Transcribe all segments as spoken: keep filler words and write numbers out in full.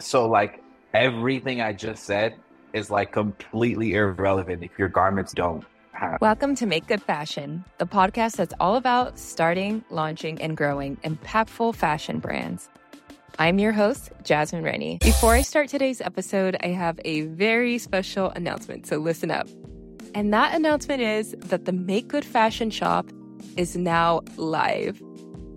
So like everything I just said is like completely irrelevant if your garments don't have. Welcome to Make Good Fashion, the podcast that's all about starting, launching, and growing impactful fashion brands. I'm your host, Jasmine Rennie. Before I start today's episode, I have a very special announcement, so listen up. And that announcement is that the Make Good Fashion shop is now live.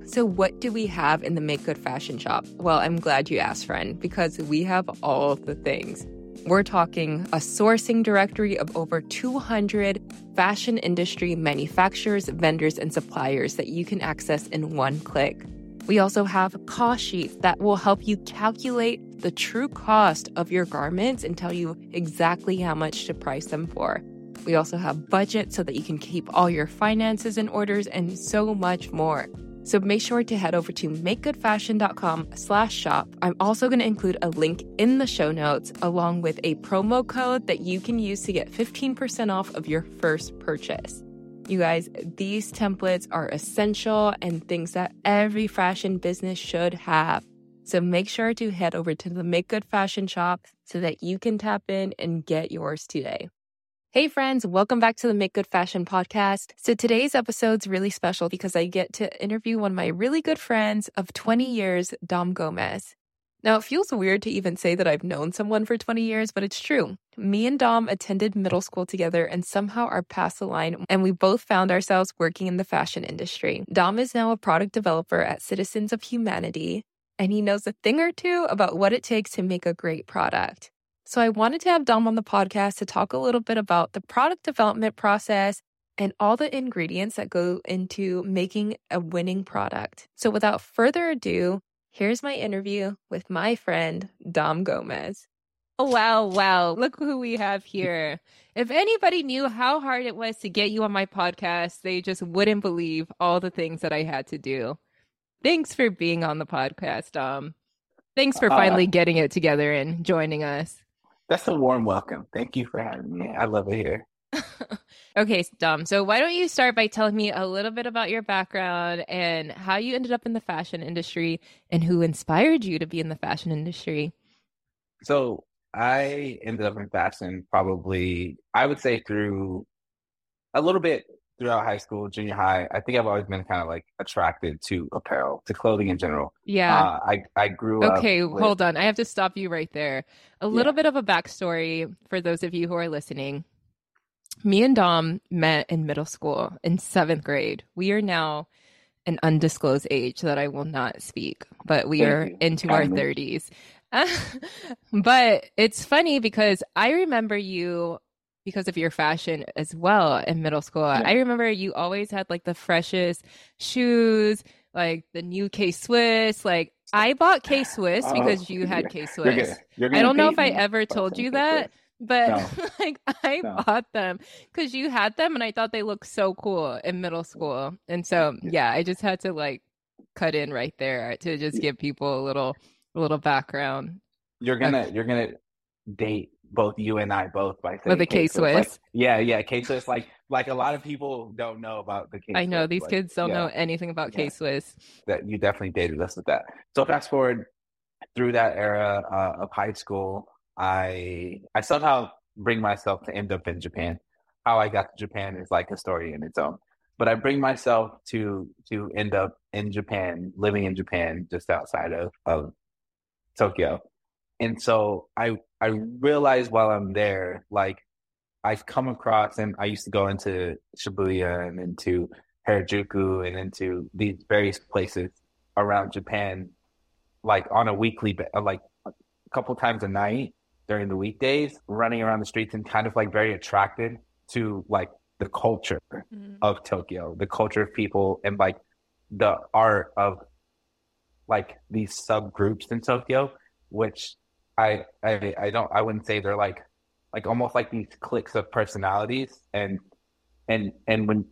So what do we have in the Make Good Fashion shop? Well, I'm glad you asked, friend, because we have all the things. We're talking a sourcing directory of over two hundred fashion industry manufacturers, vendors, and suppliers that you can access in one click. We also have cost sheets that will help you calculate the true cost of your garments and tell you exactly how much to price them for. We also have budget so that you can keep all your finances and orders and so much more. So make sure to head over to makegoodfashion.com slash shop. I'm also going to include a link in the show notes along with a promo code that you can use to get fifteen percent off of your first purchase. You guys, these templates are essential and things that every fashion business should have. So make sure to head over to the Make Good Fashion shop so that you can tap in and get yours today. Hey friends, welcome back to the Make Good Fashion podcast. So today's episode's really special because I get to interview one of my really good friends of twenty years, Dom Gomez. Now it feels weird to even say that I've known someone for twenty years, but it's true. Me and Dom attended middle school together and somehow our paths aligned and we both found ourselves working in the fashion industry. Dom is now a product developer at Citizens of Humanity and he knows a thing or two about what it takes to make a great product. So I wanted to have Dom on the podcast to talk a little bit about the product development process and all the ingredients that go into making a winning product. So without further ado, here's my interview with my friend, Dom Gomez. Oh, wow, wow. Look who we have here. If anybody knew how hard it was to get you on my podcast, they just wouldn't believe all the things that I had to do. Thanks for being on the podcast, Dom. Thanks for finally uh, getting it together and joining us. That's a warm welcome. Thank you for having me. I love it here. Okay, Dom. So why don't you start by telling me a little bit about your background and how you ended up in the fashion industry and who inspired you to be in the fashion industry? So I ended up in fashion probably, I would say through a little bit throughout high school, junior high. I think I've always been kind of like attracted to apparel, to clothing in general. Yeah. Uh, I, I grew up. Okay, with... hold on. I have to stop you right there. A yeah. little bit of a backstory for those of you who are listening. Me and Dom met in middle school in seventh grade. We are now an undisclosed age that I will not speak, but we Thank are you. into I our mean. thirties. But it's funny because I remember you because of your fashion as well in middle school. Yeah. I remember you always had like the freshest shoes, like the new K-Swiss. Like I bought K-Swiss oh, because you had K-Swiss. You're gonna, you're gonna I don't know if I ever told you that. K-Swiss. But no. like I no. bought them because you had them and I thought they looked so cool in middle school. And so, yeah, I just had to like cut in right there to just give people a little, a little background. You're going to, you're going to date both you and I both by saying with the K-Swiss. Like, yeah. Yeah. K-Swiss. Like, like a lot of people don't know about the K-Swiss. I know these like, kids don't yeah. know anything about yeah. K-Swiss. That you definitely dated us with that. So fast forward through that era uh, of high school, I I somehow bring myself to end up in Japan. How I got to Japan is like a story in its own. But I bring myself to to end up in Japan, living in Japan, just outside of, of Tokyo. And so I I realized while I'm there, like I've come across, and I used to go into Shibuya and into Harajuku and into these various places around Japan, like on a weekly, like a couple times a night. During the weekdays, running around the streets and kind of like very attracted to like the culture mm-hmm. of Tokyo, the culture of people and like the art of like these subgroups in Tokyo, which I, I I don't I wouldn't say they're like like almost like these cliques of personalities and and and when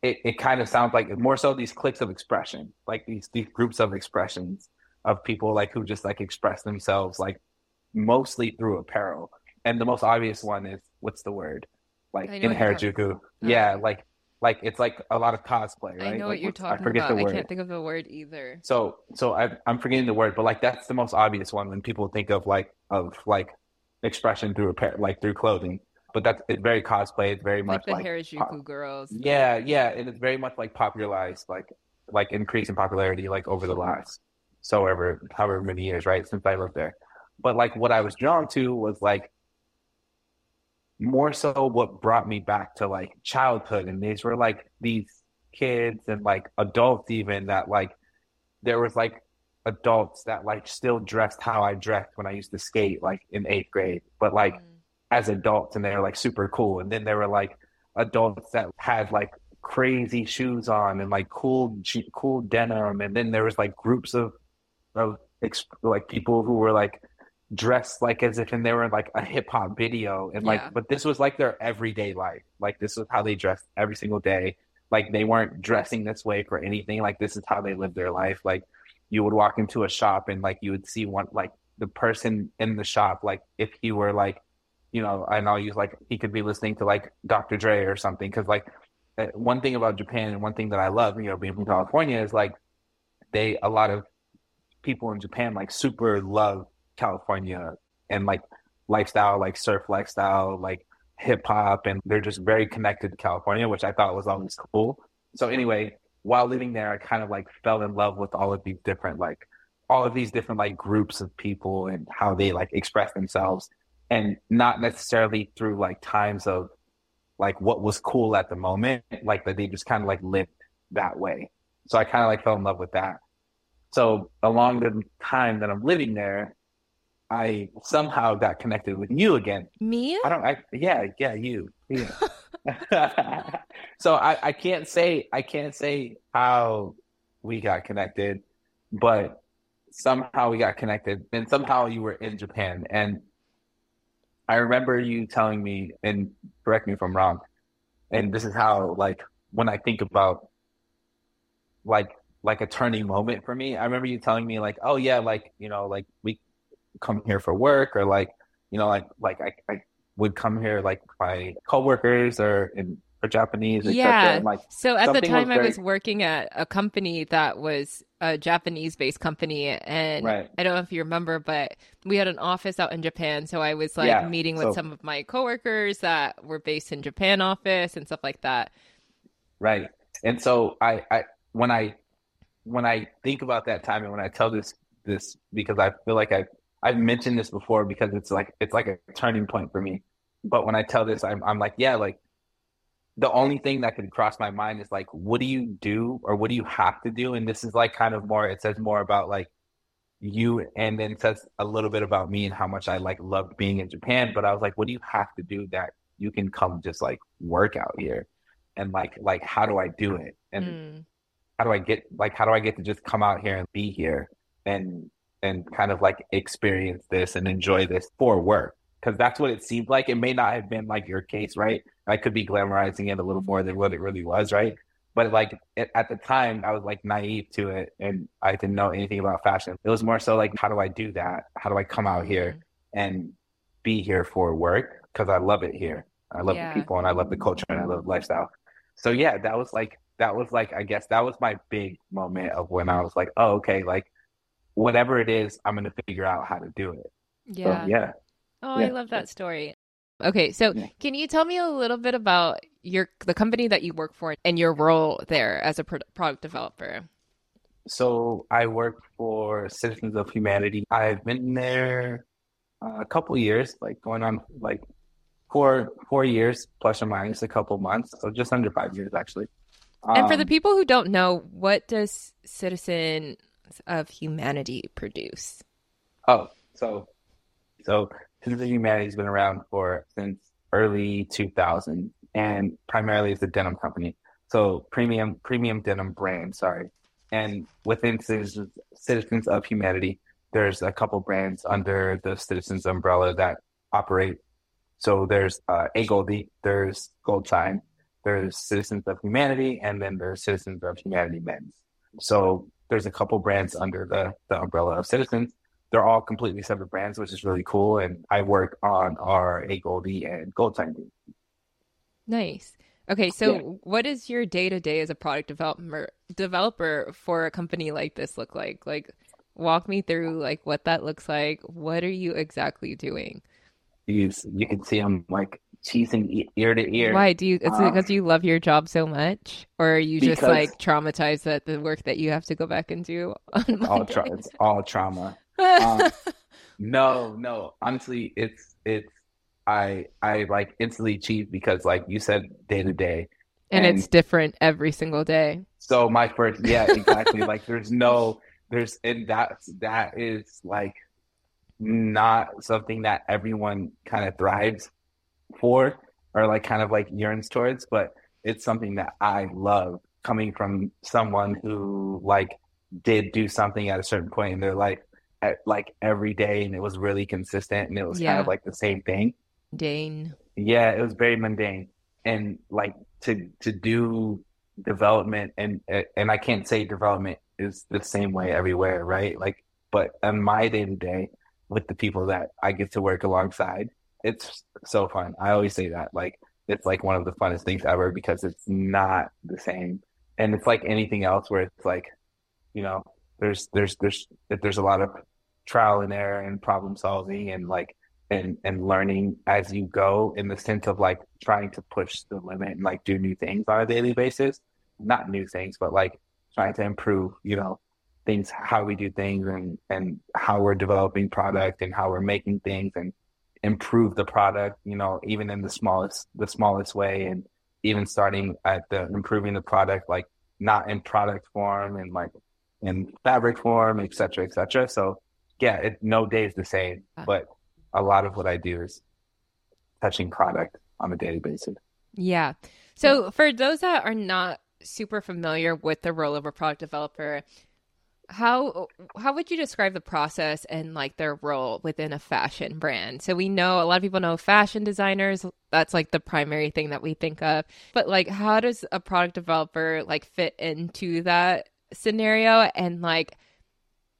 it, it kind of sounds like more so these cliques of expression, like these these groups of expressions of people like who just like express themselves like mostly through apparel. And the most obvious one is what's the word like in Harajuku. Yeah, like like it's like a lot of cosplay, right? I know like, what you're talking I about. I can't think of the word either. So, so I, I'm forgetting the word, but like that's the most obvious one when people think of like of like expression through repair, like through clothing. But that's it's very cosplay. It's very much like the like, Harajuku pop- girls. Yeah, yeah, and it's very much like popularized, like like increase in popularity, like over the last so ever however many years, right? Since I lived there. But like what I was drawn to was like more so what brought me back to like childhood, and these were like these kids and like adults even that like there was like adults that like still dressed how I dressed when I used to skate like in eighth grade, but like mm. as adults, and they were like super cool. And then there were like adults that had like crazy shoes on and like cool cool denim, and then there was like groups of of like people who were like dressed like as if and they were in like a hip-hop video and like yeah. but this was like their everyday life, like this was how they dressed every single day, like they weren't dressing this way for anything, like this is how they lived their life. Like you would walk into a shop and like you would see one like the person in the shop, like if he were like, you know, and I'll use like he could be listening to like Doctor Dre or something, because like one thing about Japan and one thing that I love, you know, being from California, is like they a lot of people in Japan like super love California and like lifestyle, like surf lifestyle, like hip hop, and they're just very connected to California, which I thought was always cool. So anyway, while living there, I kind of like fell in love with all of these different like all of these different like groups of people and how they like express themselves, and not necessarily through like times of like what was cool at the moment, like that they just kind of like lived that way. So I kind of like fell in love with that. So along the time that I'm living there, I somehow got connected with you again. Me? I don't. I, yeah, yeah, you. Yeah. So I, I can't say I can't say how we got connected, but somehow we got connected, and somehow you were in Japan. And I remember you telling me, and correct me if I'm wrong, and this is how like when I think about like like a turning moment for me. I remember you telling me like, oh yeah, like you know, like we. come here for work, or like you know like like I, I would come here like my coworkers or in or Japanese yeah and, like, so at the time was I very... was working at a company that was a Japanese-based company, and right. I don't know if you remember, but we had an office out in Japan, so I was like yeah. meeting with so... some of my coworkers that were based in Japan office and stuff like that, right? And so I I when I when I think about that time, and when I tell this this because I feel like I I've mentioned this before, because it's like it's like a turning point for me. But when I tell this, I'm I'm like, yeah, like the only thing that could cross my mind is like, what do you do or what do you have to do? And this is like kind of more, it says more about like you, and then it says a little bit about me and how much I like loved being in Japan. But I was like, what do you have to do that you can come just like work out here? And like like how do I do it? And mm. how do I get like how do I get to just come out here and be here and and kind of like experience this and enjoy this for work? Because that's what it seemed like. It may not have been like your case, right? I could be glamorizing it a little more than what it really was, right? But like it, at the time I was like naive to it, and I didn't know anything about fashion. It was more so like, how do I do that? How do I come out here and be here for work? Because I love it here. I love yeah. the people, and I love the culture, and I love the lifestyle. So yeah, that was like, that was like, I guess that was my big moment of when I was like, oh, okay, like, whatever it is, I'm going to figure out how to do it. Yeah. So, yeah. Oh, yeah. I love that story. Okay. So yeah. Can you tell me a little bit about your the company that you work for and your role there as a pro- product developer? So I work for Citizens of Humanity. I've been there uh, a couple years, like going on like four, four years, plus or minus a couple months. So just under five years, actually. Um, and for the people who don't know, what does Citizen... of Humanity produce? Oh, so so Citizens of Humanity has been around for since early two thousand, and primarily it's a denim company. So premium premium denim brand, sorry. And within Citizens, Citizens of Humanity, there's a couple brands under the Citizens umbrella that operate. So there's uh, A Gold E, there's Goldsign, there's Citizens of Humanity, and then there's Citizens of Humanity Men's. So there's a couple brands under the, the umbrella of Citizens. They're all completely separate brands, which is really cool. And I work on our A Gold E and Goldsign team. Nice. Okay, so yeah. What is your day-to-day as a product developer developer for a company like this look like? Like, walk me through like what that looks like. What are you exactly doing? You, you can see I'm like cheesing ear to ear. Why? Do you? It's um, because you love your job so much? Or are you just like traumatized at the work that you have to go back and do on all tra- It's all trauma. um, no, no. Honestly, it's, it's, I, I like instantly cheat because like you said, day to day. And it's different every single day. So my first, yeah, exactly. Like there's no, there's, and that, that is like not something that everyone kind of thrives for or like kind of like yearns towards, but it's something that I love coming from someone who like did do something at a certain point in their life, at, like every day. And it was really consistent and it was yeah. kind of like the same thing. Mundane. Yeah, it was very mundane. And like to, to do development and, and I can't say development is the same way everywhere. Right. Like, but on my day to day with the people that I get to work alongside, it's so fun. I always say that, like, it's like one of the funnest things ever because it's not the same. And it's like anything else where it's like, you know, there's, there's, there's, there's a lot of trial and error and problem solving and like, and, and learning as you go in the sense of like trying to push the limit and like do new things on a daily basis, not new things, but like trying to improve, you know, things, how we do things and, and how we're developing product and how we're making things and improve the product, you know, even in the smallest, the smallest way. And even starting at the improving the product, like not in product form and like in fabric form, et cetera, et cetera. So yeah, it, no day is the same, but a lot of what I do is touching product on a daily basis. Yeah. So for those that are not super familiar with the role of a product developer, how how would you describe the process and like their role within a fashion brand? So we know a lot of people know fashion designers. That's like the primary thing that we think of. But like, how does a product developer like fit into that scenario? And like,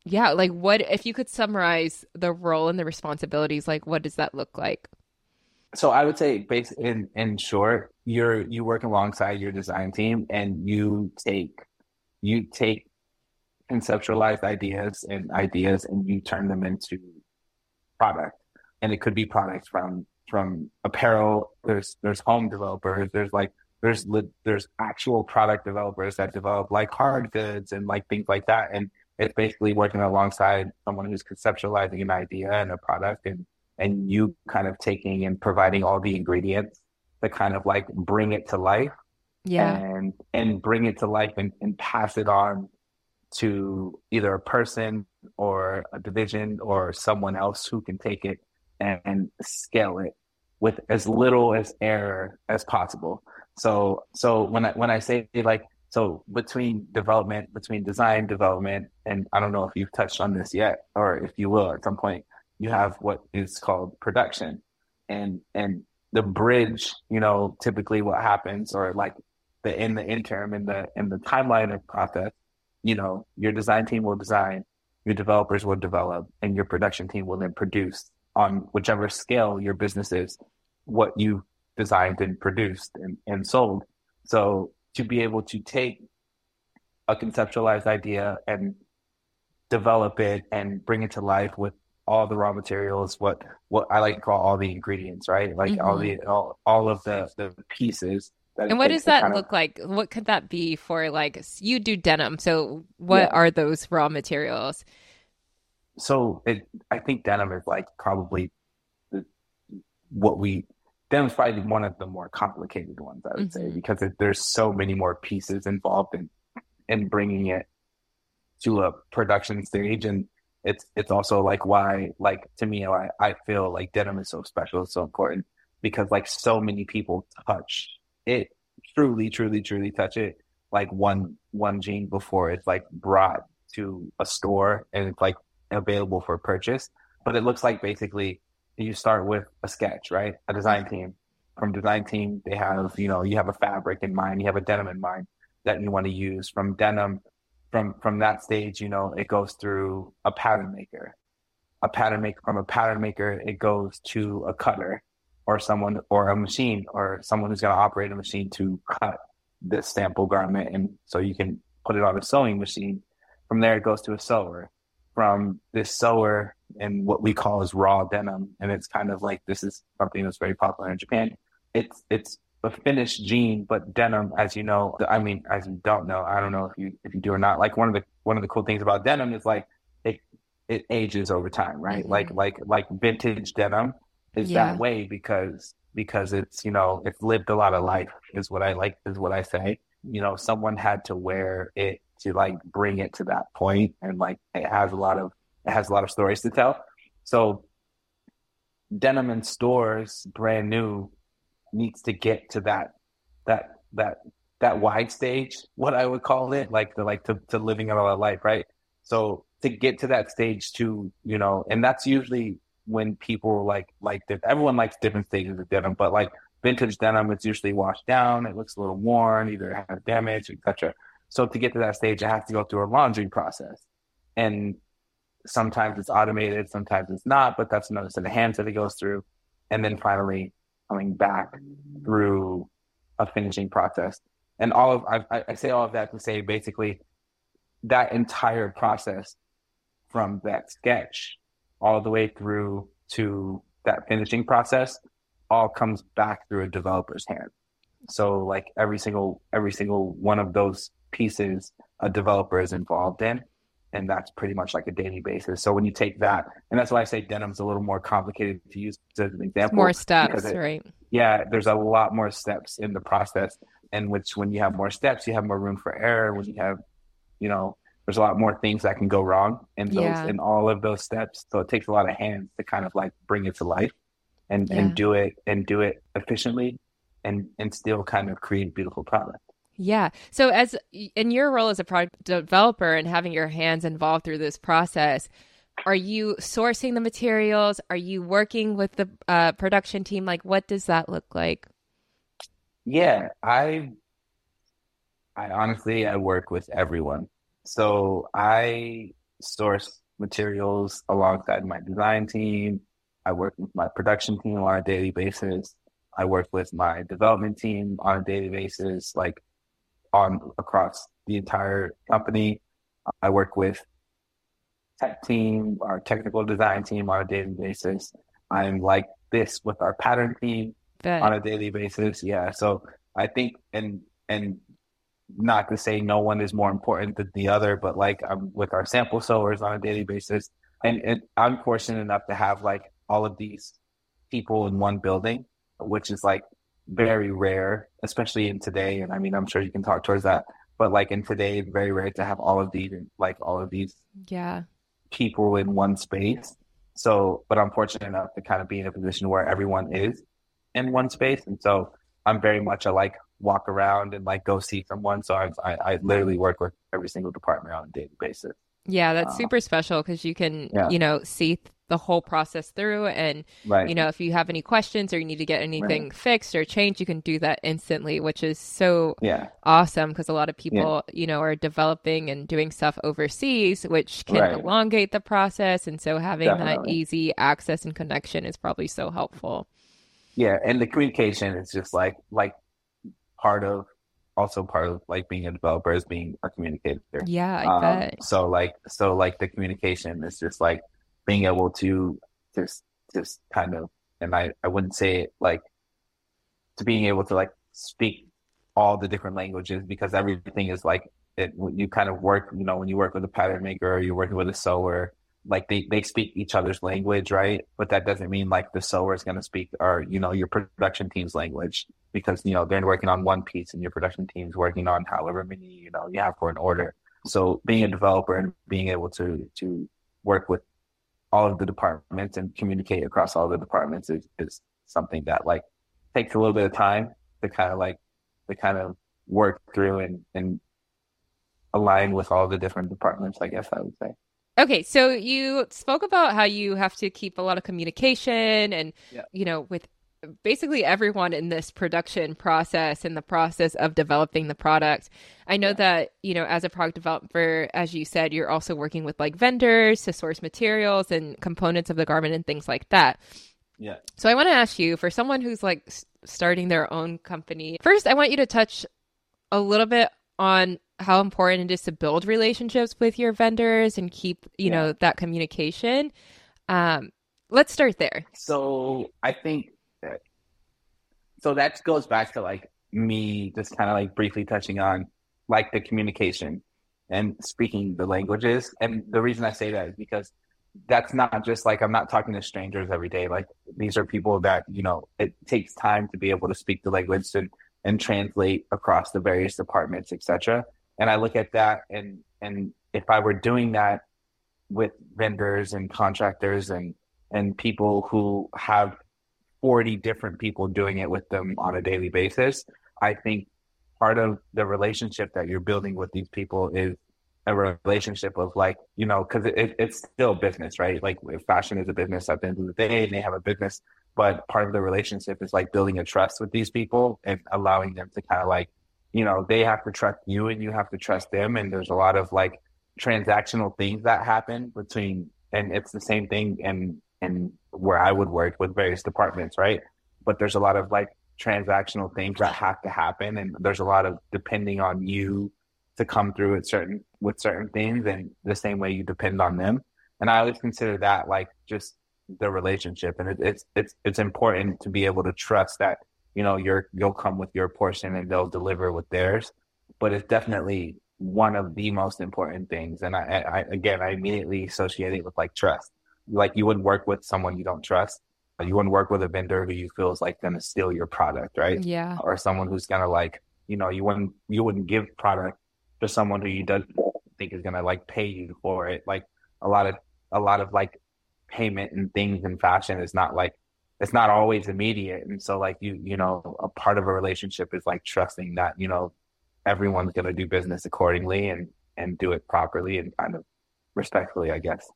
yeah, like what if you could summarize the role and the responsibilities? Like, what does that look like? So I would say, based in in short, you're you work alongside your design team and you take you take. conceptualized ideas and ideas and you turn them into product. And it could be products from from apparel. There's there's home developers, there's like there's there's actual product developers that develop like hard goods and like things like that. And it's basically working alongside someone who's conceptualizing an idea and a product and and you kind of taking and providing all the ingredients to kind of like bring it to life. Yeah. And and bring it to life and, and pass it on to either a person or a division or someone else who can take it and, and scale it with as little as error as possible. So, so when I, when I say like, so between development, between design development, and I don't know if you've touched on this yet, or if you will at some point, you have what is called production and, and the bridge, you know, typically what happens or like the, in the interim, in the, in the timeline of process, you know, your design team will design, your developers will develop, and your production team will then produce on whichever scale your business is, what you've designed and produced and, and sold. So to be able to take a conceptualized idea and develop it and bring it to life with all the raw materials, what what I like to call all the ingredients, right? Like mm-hmm. all the all, all of the, the pieces. And what does that look of... like? What could that be for, like, you do denim. So what yeah. are those raw materials? So it, I think denim is like probably the, what we, denim is probably one of the more complicated ones, I would mm-hmm. say, because it, there's so many more pieces involved in, in bringing it to a production stage. And it's, it's also like why, like to me, I, I feel like denim is so special. It's so important because like so many people touch it, truly, truly, truly touch it like one one jean before it's like brought to a store and it's like available for purchase. But it looks like basically you start with a sketch, right? A design team. From design team, they have, you know, you have a fabric in mind, you have a denim in mind that you want to use. From denim, from from that stage, you know, it goes through a pattern maker. A pattern maker, from a pattern maker, it goes to a cutter. or someone or a machine or someone who's going to operate a machine to cut this sample garment. And so you can put it on a sewing machine. From there, it goes to a sewer. From this sewer, and what we call is raw denim, and it's kind of like, this is something that's very popular in Japan. It's it's a finished jean, but denim, as you know, I mean, as you don't know, I don't know if you if you do or not. Like one of the one of the cool things about denim is like it it ages over time, right? Mm-hmm. Like like like vintage denim is yeah. that way because because it's, you know, it's lived a lot of life is what I like is what I say. You know, someone had to wear it to like bring it to that point, and like it has a lot of it has a lot of stories to tell. So denim in stores, brand new, needs to get to that that that that wide stage, what I would call it, like the like to, to living out our life, right? So to get to that stage to, you know, and that's usually when people like like everyone likes different stages of denim, but like vintage denim, it's usually washed down, it looks a little worn, either it has damage, et cetera. So to get to that stage, it has to go through a laundry process. And sometimes it's automated, sometimes it's not, but that's another set of hands that it goes through. And then finally coming back through a finishing process. And all of, I, I say all of that to say basically that entire process from that sketch all the way through to that finishing process all comes back through a developer's hand. So like every single, every single one of those pieces a developer is involved in, and that's pretty much like a daily basis. So when you take that, and that's why I say denim's a little more complicated to use as an example. It's more steps, it, right? Yeah, there's a lot more steps in the process, and which when you have more steps, you have more room for error. When you have, you know, there's a lot more things that can go wrong in those yeah. in all of those steps. So it takes a lot of hands to kind of like bring it to life, and yeah. and do it and do it efficiently, and and still kind of create a beautiful product. Yeah. So as in your role as a product developer and having your hands involved through this process, are you sourcing the materials? Are you working with the uh, production team? Like, what does that look like? Yeah, I, I honestly, I work with everyone. So I source materials alongside my design team. I work with my production team on a daily basis. I work with my development team on a daily basis. Like, on across the entire company. I work with tech team, our technical design team on a daily basis. I'm like this with our pattern team Bet. on a daily basis. Yeah. So I think, and and not to say no one is more important than the other, but like I'm with our sample sewers on a daily basis. And, and I'm fortunate enough to have like all of these people in one building, which is like very rare, especially in today. And I mean, I'm sure you can talk towards that, but like in today, it's very rare to have all of these, like all of these yeah. people in one space. So, but I'm fortunate enough to kind of be in a position where everyone is in one space. And so I'm very much a like walk around and like go see someone. So I, I, I literally work with every single department on a daily basis. Yeah, that's uh, super special because you can, yeah. you know, see th- the whole process through. And, right. you know, if you have any questions or you need to get anything right. fixed or changed, you can do that instantly, which is so yeah. awesome because a lot of people, yeah. you know, are developing and doing stuff overseas, which can right. elongate the process. And so having Definitely. that easy access and connection is probably so helpful. Yeah. And the communication is just like, like part of, also part of like being a developer is being a communicator. Yeah, I um, bet. So like, so like the communication is just like being able to just, just kind of, and I, I wouldn't say it like to being able to like speak all the different languages because everything is like it. When you kind of work, you know, when you work with a pattern maker or you're working with a sewer, like they, they speak each other's language, right? But that doesn't mean like the sewer is going to speak or, you know, your production team's language because, you know, they're working on one piece and your production team's working on however many, you know, you have for an order. So being a developer and being able to, to work with all of the departments and communicate across all the departments is, is something that like takes a little bit of time to kind of like, to kind of work through and, and align with all the different departments, I guess I would say. Okay, so you spoke about how you have to keep a lot of communication and, yeah. you know, with basically everyone in this production process and the process of developing the product. I know yeah. that, you know, as a product developer, as you said, you're also working with like vendors to source materials and components of the garment and things like that. Yeah. So I want to ask you, for someone who's like starting their own company, first, I want you to touch a little bit on how important it is to build relationships with your vendors and keep, you yeah. know, that communication. Um, let's start there. So I think that, so that goes back to like me just kind of like briefly touching on like the communication and speaking the languages. And the reason I say that is because that's not just like, I'm not talking to strangers every day. Like these are people that, you know, it takes time to be able to speak the language and, and translate across the various departments, et cetera. And I look at that and, and if I were doing that with vendors and contractors and, and people who have forty different people doing it with them on a daily basis, I think part of the relationship that you're building with these people is a relationship of like, you know, because it, it, it's still business, right? Like fashion is a business at the end of the day and they have a business, but part of the relationship is like building a trust with these people and allowing them to kind of like, you know, they have to trust you and you have to trust them. And there's a lot of like transactional things that happen between, and it's the same thing in, in where I would work with various departments, right? But there's a lot of like transactional things that have to happen. And there's a lot of depending on you to come through at certain, with certain things and the same way you depend on them. And I always consider that like just the relationship. And it, it's, it's, it's important to be able to trust that, you know, you're, you'll come with your portion and they'll deliver with theirs, but it's definitely one of the most important things. And I, I, again, I immediately associate it with like trust. Like you wouldn't work with someone you don't trust. You wouldn't work with a vendor who you feel is like going to steal your product, right? Yeah. Or someone who's going to like, you know, you wouldn't, you wouldn't give product to someone who you don't think is going to like pay you for it. Like a lot of, a lot of like payment and things in fashion is not like, it's not always immediate. And so like, you, you know, a part of a relationship is like trusting that, you know, everyone's going to do business accordingly and, and do it properly and kind of respectfully, I guess.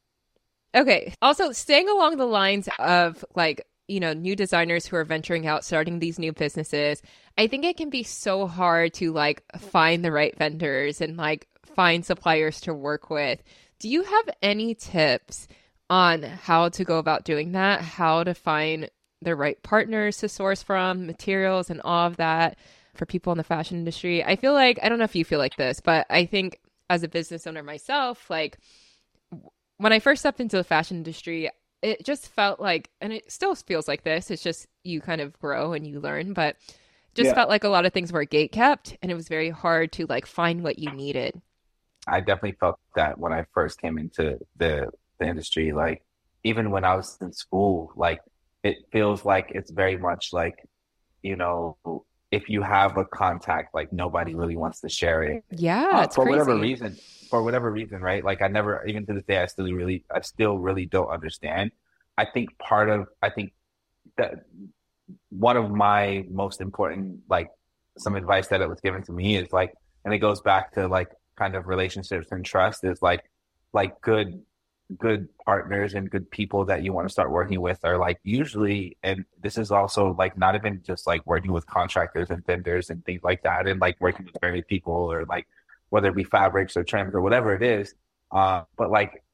Okay. Also, staying along the lines of like, you know, new designers who are venturing out, starting these new businesses, I think it can be so hard to like find the right vendors and like find suppliers to work with. Do you have any tips on how to go about doing that? How to find the right partners to source from, materials and all of that for people in the fashion industry? I feel like, I don't know if you feel like this, but I think as a business owner myself, like, when I first stepped into the fashion industry, it just felt like, and it still feels like this, it's just you kind of grow and you learn, but just yeah. felt like a lot of things were gatekept and it was very hard to like find what you needed. I definitely felt that when I first came into the, the industry, like even when I was in school, like it feels like it's very much like, you know, if you have a contact, like nobody really wants to share it. Yeah, uh, it's for crazy. Whatever reason. For whatever reason, right? Like I never, even to this day, I still really, I still really don't understand. I think part of, I think that one of my most important, like some advice that it was given to me is like, and it goes back to like kind of relationships and trust is like, like good, good partners and good people that you want to start working with are like usually, and this is also like not even just like working with contractors and vendors and things like that, and like working with various people or like, whether it be fabrics or trims or whatever it is. Uh, but like,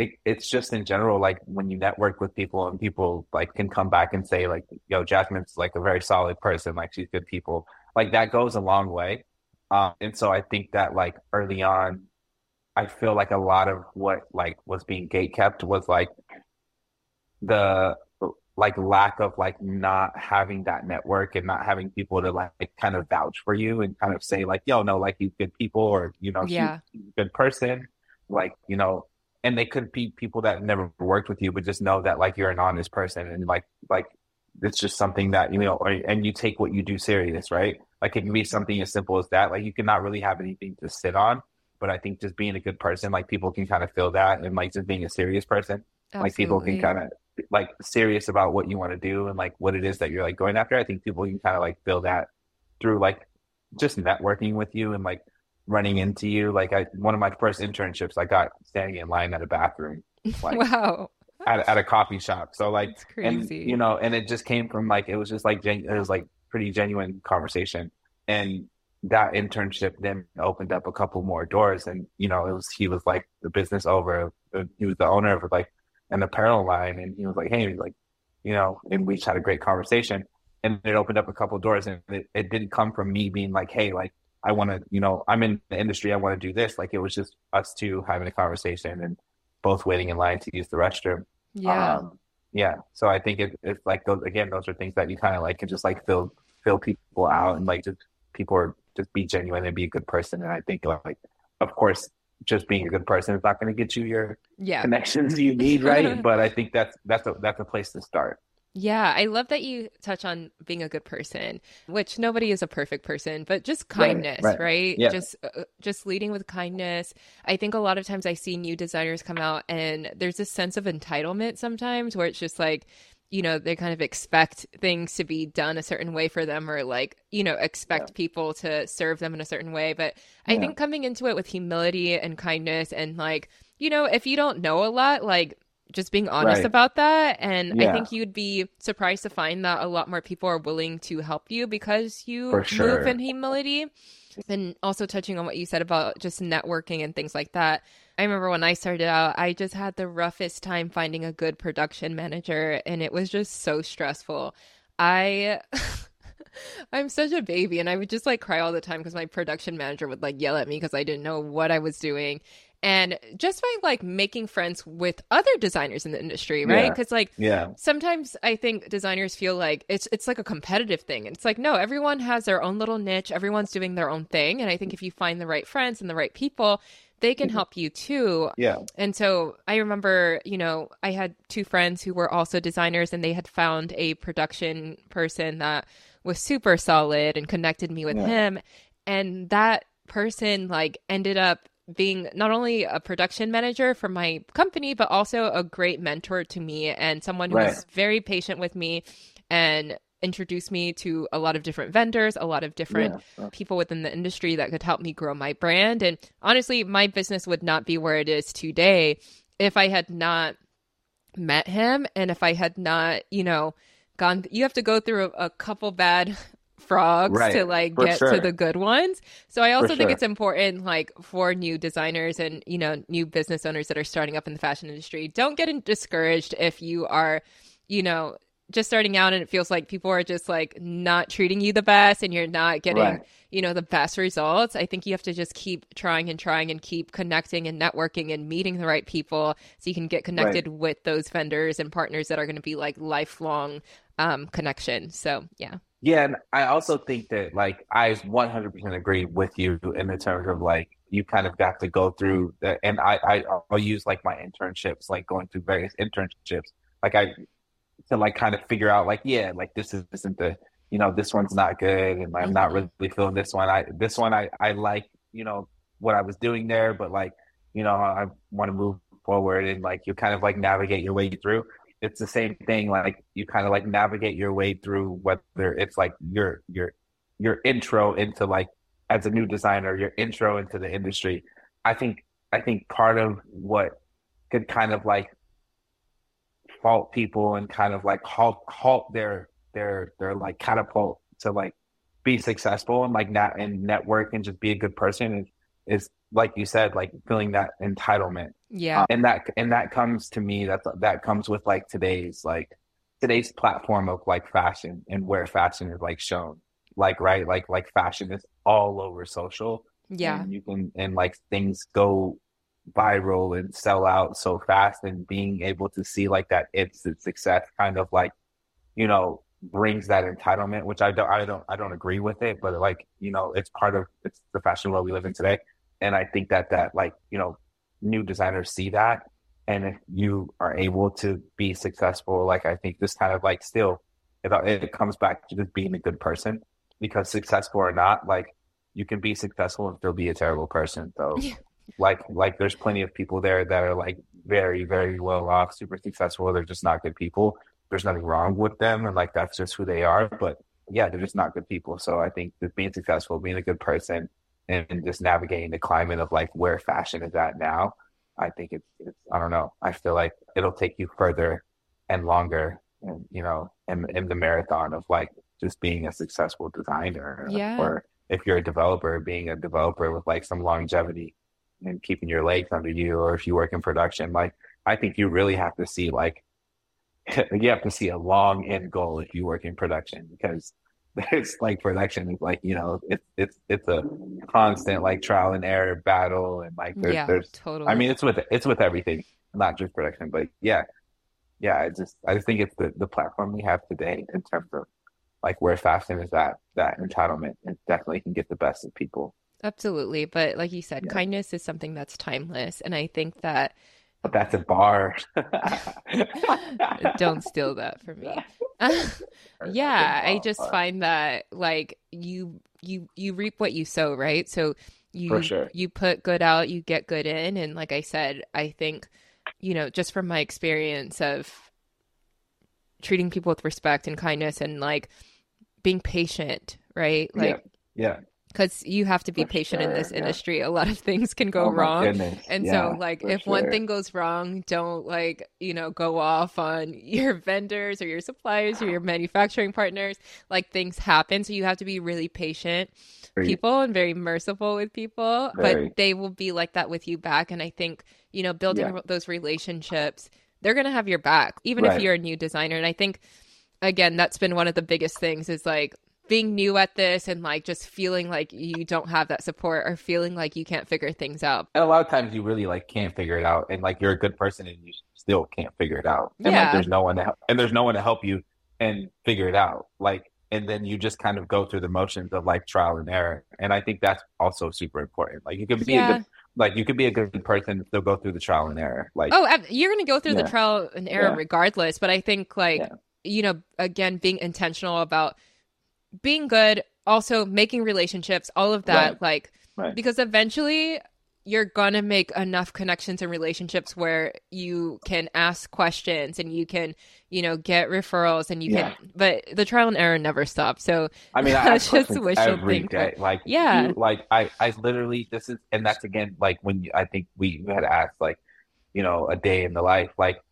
it, it's just in general, like when you network with people and people like can come back and say like, yo, Jasmine's like a very solid person. Like she's good people. Like that goes a long way. Um, and so I think that like early on, I feel like a lot of what like was being gatekept was like the like lack of like not having that network and not having people to like, like kind of vouch for you and kind of say like, yo, no, like he's good people or, you know, yeah. he's a good person. Like, you know, and they could be people that never worked with you, but just know that like you're an honest person and like, like it's just something that, you know, or, and you take what you do serious, right? Like it can be something as simple as that. Like you cannot really have anything to sit on, but I think just being a good person, like people can kind of feel that, and like just being a serious person, Absolutely. Like people can kind of, like serious about what you want to do and like what it is that you're like going after. I think people can kind of like build that through like just networking with you and like running into you. Like I, one of my first internships I got standing in line at a bathroom, like wow, at, at a coffee shop. So like, it's crazy, and, you know, and it just came from like, it was just like, gen- it was like pretty genuine conversation. And that internship then opened up a couple more doors. And, you know, it was, he was like the business over, he was the owner of like, an apparel line, and he was like, hey, like you know, and we just had a great conversation, and it opened up a couple of doors. And it, it didn't come from me being like, hey, like, I want to, you know, I'm in the industry, I want to do this. Like, it was just us two having a conversation and both waiting in line to use the restroom. Yeah. Um, yeah. So I think it, it's like, those, again, those are things that you kind of like can just like fill, fill people out, and like just people are just be genuine and be a good person. And I think like, of course, just being a good person is not going to get you your yeah. connections you need, right? But I think that's, that's a, that's a place to start. Yeah, I love that you touch on being a good person, which nobody is a perfect person, but just kindness, right? right. right? Yeah. Just uh, just leading with kindness. I think a lot of times I see new designers come out and there's this sense of entitlement sometimes where it's just like, you know, they kind of expect things to be done a certain way for them, or like, you know, expect yeah. people to serve them in a certain way. But I yeah. think coming into it with humility and kindness and like, you know, if you don't know a lot, like, just being honest right. about that. And yeah. I think you'd be surprised to find that a lot more people are willing to help you because you For sure. move in humility. And also touching on what you said about just networking and things like that. I remember when I started out, I just had the roughest time finding a good production manager, and it was just so stressful. I... I'm such a baby, and I would just like cry all the time because my production manager would like yell at me because I didn't know what I was doing. And just by like making friends with other designers in the industry, right? Because yeah. like yeah. sometimes I think designers feel like it's it's like a competitive thing. And it's like, no, everyone has their own little niche. Everyone's doing their own thing. And I think if you find the right friends and the right people, they can help you too. Yeah. And so I remember, you know, I had two friends who were also designers, and they had found a production person that was super solid and connected me with yeah. him. And that person like ended up being not only a production manager for my company, but also a great mentor to me, and someone who right. was very patient with me and introduced me to a lot of different vendors, a lot of different yeah. people within the industry that could help me grow my brand. And honestly, my business would not be where it is today if I had not met him, and if I had not, you know, gone, you have to go through a, a couple bad frogs right. to like for get sure. to the good ones. So I also for think sure. it's important, like, for new designers and, you know, new business owners that are starting up in the fashion industry, don't get discouraged if you are, you know, just starting out and it feels like people are just like not treating you the best and you're not getting, right. you know, the best results. I think you have to just keep trying and trying and keep connecting and networking and meeting the right people so you can get connected right. with those vendors and partners that are going to be like lifelong um, connections. So, yeah. Yeah. And I also think that like, I one hundred percent agree with you in the terms of like, you kind of got to go through the, and I, I, I'll use like my internships, like going through various internships. Like I, to like kind of figure out like, yeah, like this is, isn't the, you know, this one's not good, and I'm not really feeling this one. I, this one, I, I like, you know, what I was doing there, but like, you know, I, I want to move forward, and like, you kind of like navigate your way through. It's the same thing. Like you kind of like navigate your way through, whether it's like your, your, your intro into like, as a new designer, your intro into the industry. I think, I think part of what could kind of like fault people and kind of like halt halt their their their like catapult to like be successful and like not and network and just be a good person is, is like you said, like feeling that entitlement. Yeah. Um, and that and that comes to me that's that comes with like today's like today's platform of like fashion and where fashion is like shown. Like right like like fashion is all over social. Yeah. And you can and like things go viral and sell out so fast, and being able to see like that instant success kind of like, you know, brings that entitlement, which I don't, I don't, I don't agree with it, but like, you know, it's part of it's the fashion world we live in today. And I think that that like, you know, new designers see that. And if you are able to be successful, like, I think this kind of like still, it, it comes back to just being a good person, because successful or not, like you can be successful and still be a terrible person. So yeah. Like, like there's plenty of people there that are like very, very well off, super successful. They're just not good people. There's nothing wrong with them. And like, that's just who they are. But yeah, they're just not good people. So I think that being successful, being a good person, and, and just navigating the climate of like where fashion is at now, I think it's, it's, I don't know. I feel like it'll take you further and longer, and, you know, in, in the marathon of like just being a successful designer. Yeah. Or if you're a developer, being a developer with like some longevity and keeping your legs under you, or if you work in production, like I think you really have to see like you have to see a long end goal if you work in production, because it's like production is like, you know, it's it's it's a constant like trial and error battle, and like there's, yeah, there's totally. I mean, it's with it's with everything, not just production, but yeah, yeah. I just I just think it's the, the platform we have today in terms of like where fashion is at, that entitlement, it definitely can get the best of people. Absolutely, but like you said, yeah. Kindness is something that's timeless, and I think that. But that's a bar. Don't steal that from me. Yeah, I just find that like you you you reap what you sow, right? So you For sure. you put good out, you get good in, and like I said, I think, you know, just from my experience of treating people with respect and kindness and like being patient, right? Like yeah. yeah. Because you have to be For patient sure, in this industry. Yeah. A lot of things can go oh wrong. Goodness. And yeah, so like if sure. one thing goes wrong, don't like, you know, go off on your vendors or your suppliers or your manufacturing partners. Like things happen. So you have to be really patient Great. people and very merciful with people. Very. But they will be like that with you back. And I think, you know, building yeah. those relationships, they're going to have your back, even right. if you're a new designer. And I think, again, that's been one of the biggest things is like, being new at this and like just feeling like you don't have that support or feeling like you can't figure things out. And a lot of times you really like can't figure it out, and like you're a good person and you still can't figure it out. And yeah. like there's no one to help, and there's no one to help you and figure it out. Like, and then you just kind of go through the motions of like trial and error. And I think that's also super important. Like you could be yeah. a good, like you could be a good person and still go through the trial and error. Like, oh, you're going to go through yeah. the trial and error yeah. regardless. But I think like, yeah. you know, again, being intentional about being good, also making relationships, all of that, right. like, right. because eventually you're going to make enough connections and relationships where you can ask questions and you can, you know, get referrals and you yeah. can, but the trial and error never stops. So I mean, I just wish every day, like, yeah, you, like I, I literally, this is, and that's again, like when you, I think we you had asked like, you know, a day in the life, like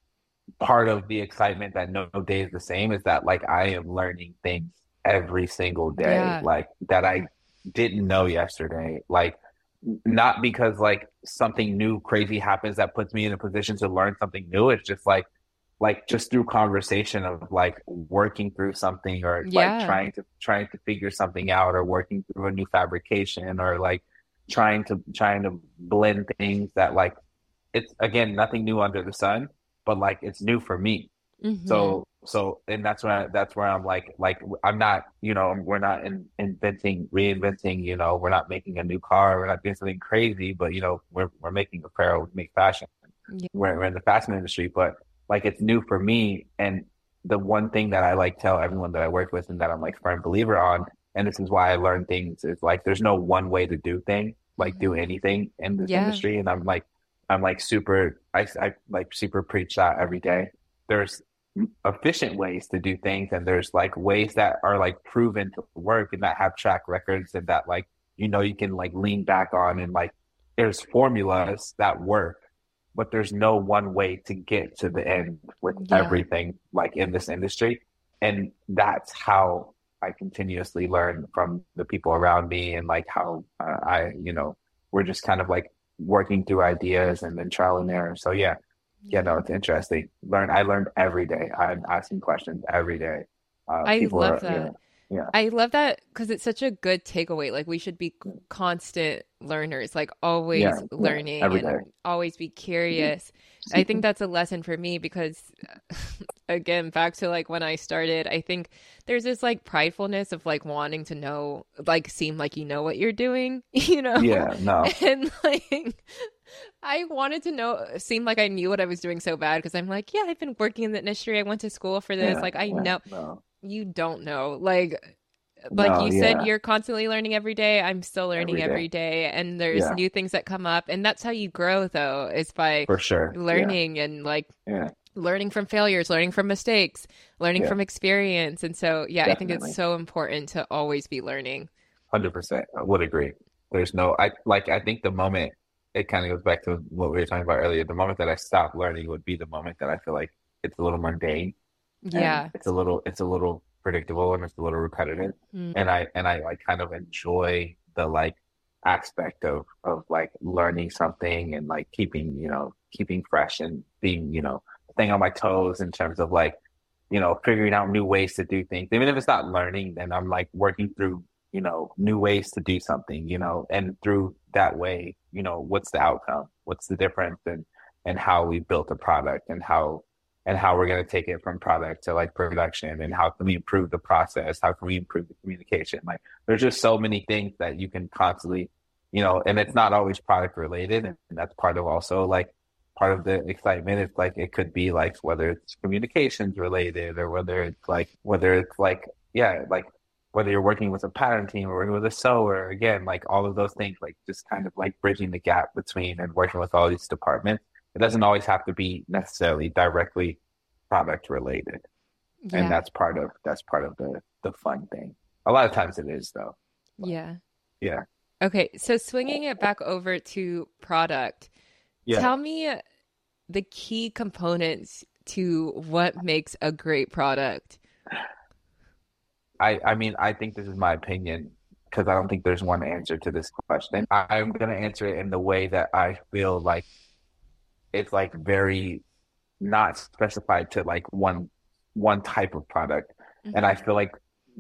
part of the excitement that no, no day is the same is that like, I am learning things every single day yeah. like that I didn't know yesterday, like not because like something new crazy happens that puts me in a position to learn something new. It's just like like just through conversation of like working through something or yeah. like trying to trying to figure something out or working through a new fabrication or like trying to trying to blend things that like it's again nothing new under the sun, but like it's new for me. Mm-hmm. So So, and that's where, I, that's where I'm like, like, I'm not, you know, we're not in, inventing, reinventing, you know, we're not making a new car, we're not doing something crazy, but, you know, we're we're making apparel, we make fashion, yeah. we're, we're in the fashion industry, but like, it's new for me. And the one thing that I like tell everyone that I work with and that I'm like a firm believer on, and this is why I learn things, is like, there's no one way to do things, like do anything in this yeah. industry. And I'm like, I'm like super, I, I like super preach that every day. There's efficient ways to do things, and there's like ways that are like proven to work and that have track records and that like you know you can like lean back on, and like there's formulas that work, but there's no one way to get to the end with yeah. everything like in this industry. And that's how I continuously learn from the people around me, and like how uh, I you know we're just kind of like working through ideas and then trial and error. So yeah Yeah, no, it's interesting. Learn. I learned every day. I'm asking questions every day. Uh, I love are, that. You know, yeah, I love that because it's such a good takeaway. Like we should be constant learners, like always yeah, learning yeah, and day. always be curious. I think that's a lesson for me because, again, back to like when I started, I think there's this like pridefulness of like wanting to know, like seem like you know what you're doing, you know? Yeah, no. And like... I wanted to know, seemed like I knew what I was doing so bad because I'm like, yeah, I've been working in the industry. I went to school for this. Yeah, like, I yeah, know no. you don't know. Like, like no, you yeah. said, you're constantly learning every day. I'm still learning every, every day. day. And there's yeah. new things that come up. And that's how you grow, though, is by for sure. learning yeah. and like yeah. learning from failures, learning from mistakes, learning yeah. from experience. And so, yeah, Definitely. I think it's so important to always be learning. one hundred percent. I would agree. There's no, I like, I think the moment. It kind of goes back to what we were talking about earlier. The moment that I stopped learning would be the moment that I feel like it's a little mundane. Yeah. It's a little, it's a little predictable and it's a little repetitive. Mm-hmm. And I, and I like kind of enjoy the like aspect of, of like learning something and like keeping, you know, keeping fresh and being, you know, staying on my toes in terms of like, you know, figuring out new ways to do things. Even if it's not learning, then I'm like working through, you know, new ways to do something, you know, and through that way, you know, what's the outcome? What's the difference and and how we built a product and how and how we're going to take it from product to like production, and how can we improve the process? How can we improve the communication? Like there's just so many things that you can constantly, you know, and it's not always product related. And that's part of also like part of the excitement. It's like, it could be like, whether it's communications related or whether it's like, whether it's like, yeah, like whether you're working with a pattern team or working with a sewer, again, like all of those things, like just kind of like bridging the gap between and working with all these departments. It doesn't always have to be necessarily directly product related. Yeah. And that's part of, that's part of the, the fun thing. A lot of times it is though. But, yeah. Yeah. Okay. So swinging it back over to product, yeah. Tell me the key components to what makes a great product. I, I mean, I think this is my opinion because I don't think there's one answer to this question. I, I'm going to answer it in the way that I feel like it's like very not specified to like one, one type of product. Mm-hmm. And I feel like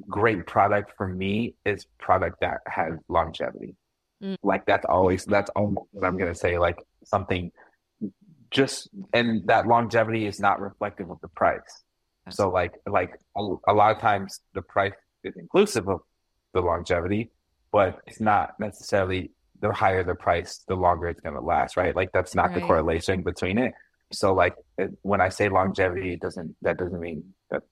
great product for me is product that has longevity. Mm. Like that's always, that's almost what I'm going to say, like something just, and that longevity is not reflective of the price. That's so like, like a, a lot of times the price is inclusive of the longevity, but it's not necessarily the higher the price, the longer it's going to last, right? Like that's not right. The correlation between it. So like when I say longevity, it doesn't, that doesn't mean that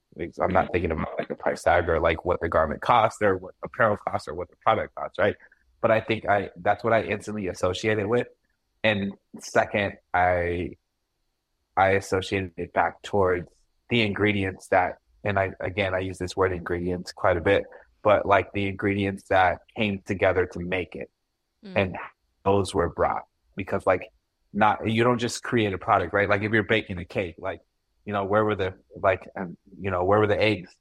I'm not thinking about like a price tag or like what the garment costs or what apparel costs or what the product costs, right? But I think I, that's what I instantly associate it with. And second, I, I associated it back towards the ingredients that, and I, again, I use this word ingredients quite a bit, but like the ingredients that came together to make it. Mm. And those were brought because like, not, you don't just create a product, right? Like if you're baking a cake, like, you know, where were the, like, um, you know, where were the eggs,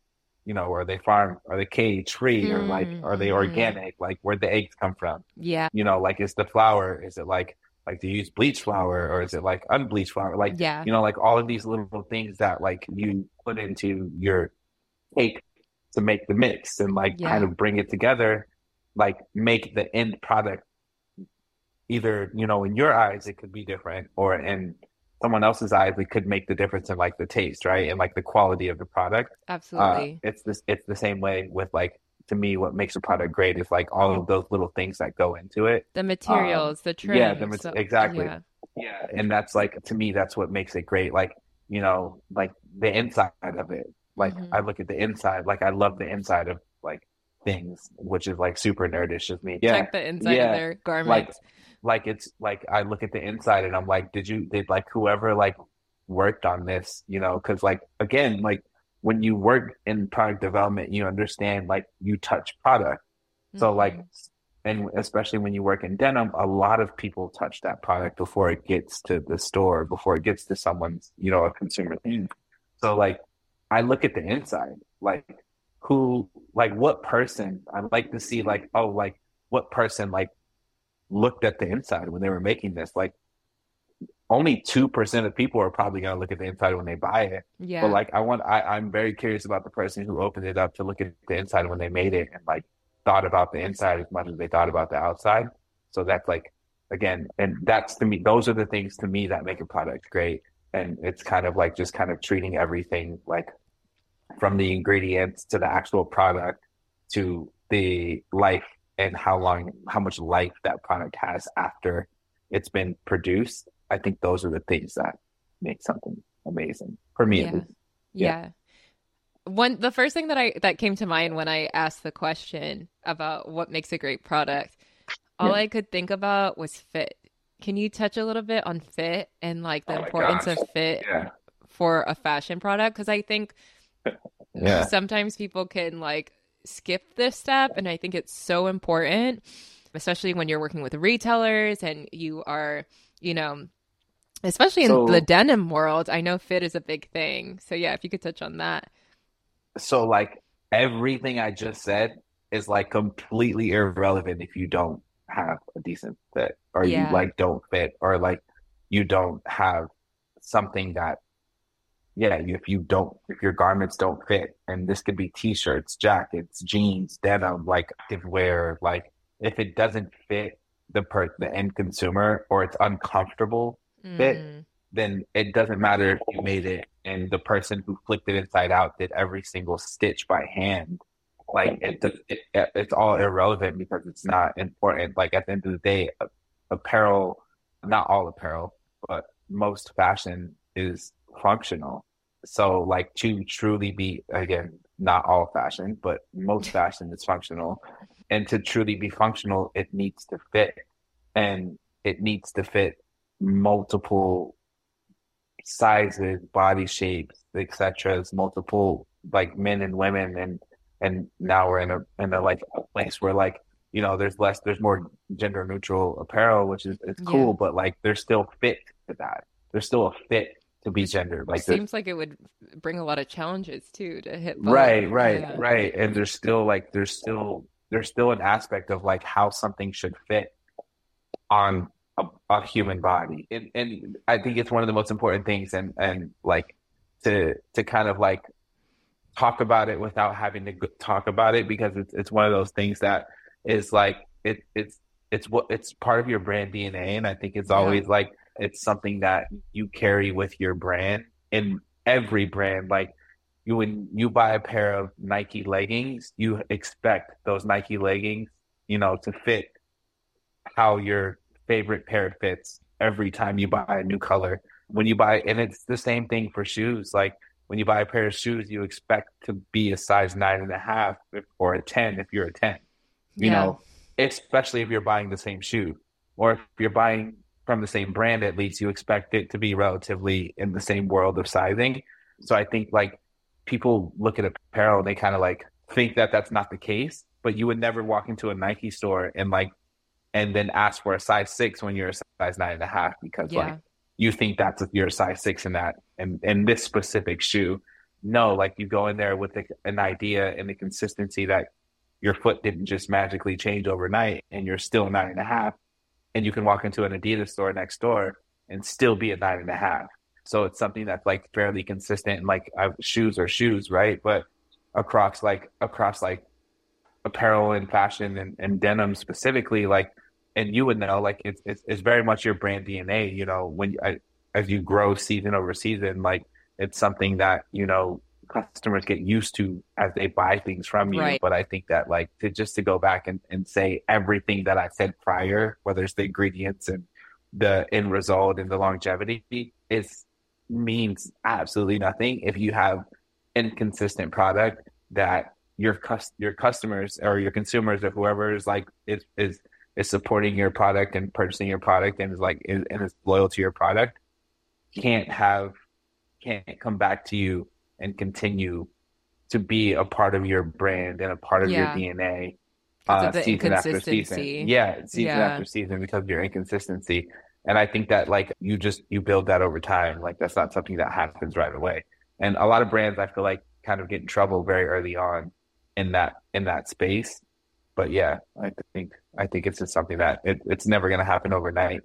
you know, are they farmed, are they cage free mm. or like, are they organic? Mm. Like where'd the eggs come from? Yeah. You know, like is the flour, is it like, like do you use bleach flour or is it like unbleached flour? Like, yeah. You know, like all of these little things that like you put into your cake to make the mix and like yeah. kind of bring it together, like make the end product. Either, you know, in your eyes, it could be different, or in someone else's eyes, it could make the difference in like the taste, right? And like the quality of the product. Absolutely. Uh, it's this, it's the same way with like, to me, what makes a product great is like all of those little things that go into it. The materials, um, the trims. Yeah, the, so, exactly. Yeah. yeah. And that's like, to me, that's what makes it great. Like, you know, like the inside of it. Like mm-hmm. I look at the inside, like I love the inside of like things, which is like super nerdish of me. Yeah. Check the inside yeah. of their garments. Like, Like it's like I look at the inside and I'm like, did you did like whoever like worked on this, you know, because like, again, like when you work in product development, you understand like you touch product. Mm-hmm. So like, and especially when you work in denim, a lot of people touch that product before it gets to the store, before it gets to someone's, you know, a consumer thing. So like I look at the inside, like who, like what person, I'd like to see like, oh, like what person like looked at the inside when they were making this. Like only two percent of people are probably going to look at the inside when they buy it. Yeah. But like I want, I, I'm very curious about the person who opened it up to look at the inside when they made it and like thought about the inside as much as they thought about the outside. So that's like, again, and that's to me, those are the things to me that make a product great. And it's kind of like just kind of treating everything like from the ingredients to the actual product to the life and how long, how much life that product has after it's been produced. I think those are the things that make something amazing for me. Yeah. yeah. yeah. One, the first thing that I, that came to mind when I asked the question about what makes a great product, all yeah. I could think about was fit. Can you touch a little bit on fit and like the oh importance gosh. of fit yeah. for a fashion product? Cause I think yeah. sometimes people can like, skip this step, and I think it's so important, especially when you're working with retailers and you are, you know, especially in so, the denim world, I know fit is a big thing. So yeah, if you could touch on that. So like everything I just said is like completely irrelevant if you don't have a decent fit or yeah. you like don't fit or like you don't have something that yeah, if you don't, if your garments don't fit, and this could be t-shirts, jackets, jeans, denim, like activewear, like if it doesn't fit the per- the end consumer, or it's uncomfortable mm. fit, then it doesn't matter if you made it and the person who flipped it inside out did every single stitch by hand. Like it, it, it it's all irrelevant because it's not important. Like at the end of the day, apparel, not all apparel, but most fashion is functional. So like to truly be, again, not all fashion, but most fashion is functional. And to truly be functional, it needs to fit. And it needs to fit multiple sizes, body shapes, et cetera. Multiple like men and women. And and now we're in a in a like a place where like, you know, there's less there's more gender neutral apparel, which is it's cool, yeah. but like there's still fit to that. There's still a fit to be gender. Like it seems like it would bring a lot of challenges too to hit both. Right, right, yeah. right. And there's still like there's still there's still an aspect of like how something should fit on a, a human body. And and I think it's one of the most important things, and, and like to to kind of like talk about it without having to talk about it, because it's it's one of those things that is like it it's it's what it's part of your brand D N A. And I think it's always yeah. like it's something that you carry with your brand in every brand. Like you, when you buy a pair of Nike leggings, you expect those Nike leggings, you know, to fit how your favorite pair fits every time you buy a new color. When you buy, and it's the same thing for shoes. Like when you buy a pair of shoes, you expect to be a size nine and a half or a ten if you're a ten, you yeah. know, especially if you're buying the same shoe, or if you're buying from the same brand, at least you expect it to be relatively in the same world of sizing. So I think like people look at apparel and they kind of like think that that's not the case, but you would never walk into a Nike store and like, and then ask for a size six when you're a size nine and a half, because yeah. like you think that's your size six in that, and, and this specific shoe. No, like you go in there with a, an idea and the consistency that your foot didn't just magically change overnight and you're still nine and a half. And you can walk into an Adidas store next door and still be a nine and a half. So it's something that's like fairly consistent. And like I've, shoes are shoes, right? But across like across like apparel and fashion and, and denim specifically, like, and you would know, like it's it's, it's very much your brand D N A. You know, when I, as you grow season over season, like it's something that, you know, customers get used to as they buy things from you. Right. But I think that like to just to go back and, and say everything that I said prior, whether it's the ingredients and the end result and the longevity, is means absolutely nothing if you have inconsistent product that your cus- your customers or your consumers or whoever is like is is, is supporting your product and purchasing your product and is like is, and is loyal to your product can't have can't come back to you and continue to be a part of your brand and a part of yeah. your D N A uh, of season after season. Yeah, season yeah. after season because of your inconsistency. And I think that like you just, you build that over time. Like that's not something that happens right away. And a lot of brands, I feel like, kind of get in trouble very early on in that, in that space. But yeah, I think, I think it's just something that it, it's never going to happen overnight.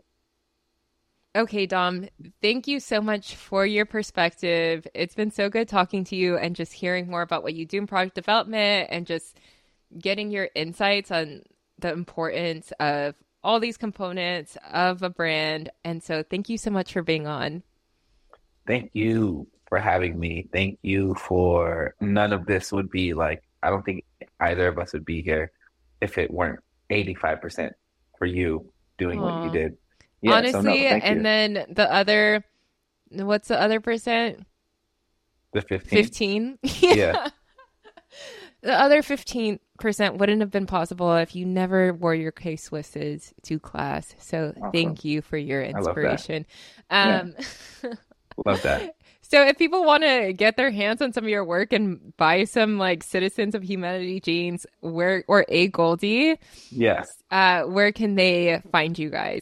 Okay, Dom, thank you so much for your perspective. It's been so good talking to you and just hearing more about what you do in product development and just getting your insights on the importance of all these components of a brand. And so thank you so much for being on. Thank you for having me. Thank you for none of this would be like, I don't think either of us would be here if it weren't eighty-five percent for you doing Aww. What you did. Yeah, honestly, so no, and you. Then the other, what's the other percent? The fifteen. fifteen? Yeah. The other fifteen percent wouldn't have been possible if you never wore your K-Swisses to class. So awesome. Thank you for your inspiration. I love that. Um, yeah. Love that. So if people want to get their hands on some of your work and buy some like Citizens of Humanity jeans where, or A Gold E, yes. uh, where can they find you guys?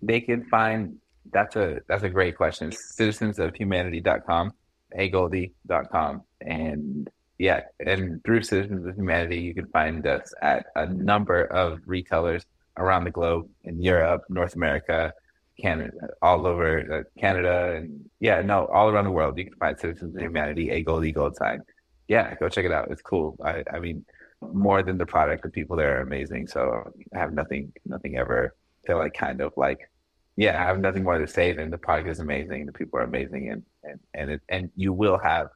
They can find, that's a that's a great question, citizens of humanity dot com, a goldie dot com. And yeah, and through Citizens of Humanity, you can find us at a number of retailers around the globe, in Europe, North America, Canada, all over Canada, and yeah, no, all around the world. You can find Citizens of Humanity, A Gold E, Goldsign. Yeah, go check it out. It's cool. I, I mean, more than the product, the people there are amazing. So I have nothing, nothing ever to like, kind of like, yeah, I have nothing more to say than the product is amazing, the people are amazing, and and and it, and you will have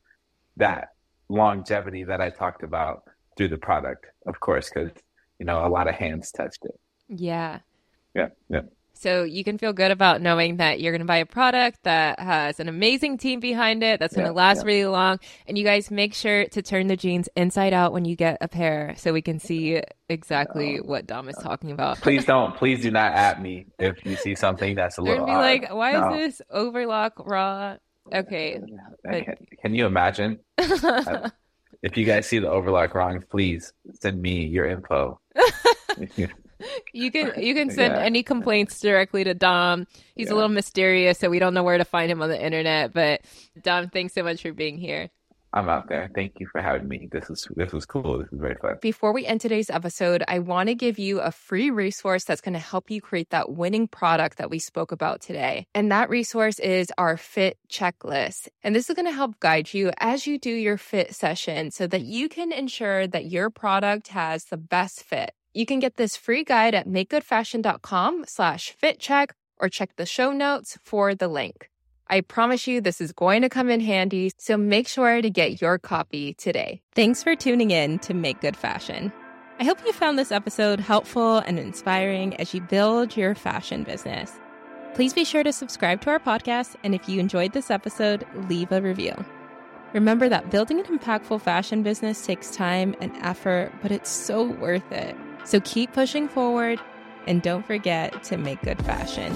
that longevity that I talked about through the product, of course, because you know a lot of hands touched it. Yeah. Yeah. Yeah. So you can feel good about knowing that you're going to buy a product that has an amazing team behind it that's yeah, going to last yeah. really long. And you guys make sure to turn the jeans inside out when you get a pair so we can see exactly no, what Dom is no. talking about. Please don't. Please do not at me if you see something that's a little odd. Be like, why no. is this overlock raw? Okay. But... Can, can you imagine? uh, if you guys see the overlock wrong, please send me your info. You can you can send yeah. any complaints directly to Dom. He's yeah. a little mysterious, so we don't know where to find him on the internet. But Dom, thanks so much for being here. I'm out there. Thank you for having me. This is this was cool. This was very fun. Before we end today's episode, I want to give you a free resource that's going to help you create that winning product that we spoke about today. And that resource is our fit checklist. And this is going to help guide you as you do your fit session so that you can ensure that your product has the best fit. You can get this free guide at makegoodfashion.com slash fitcheck or check the show notes for the link. I promise you this is going to come in handy, so make sure to get your copy today. Thanks for tuning in to Make Good Fashion. I hope you found this episode helpful and inspiring as you build your fashion business. Please be sure to subscribe to our podcast, and if you enjoyed this episode, leave a review. Remember that building an impactful fashion business takes time and effort, but it's so worth it. So keep pushing forward and don't forget to make good fashion.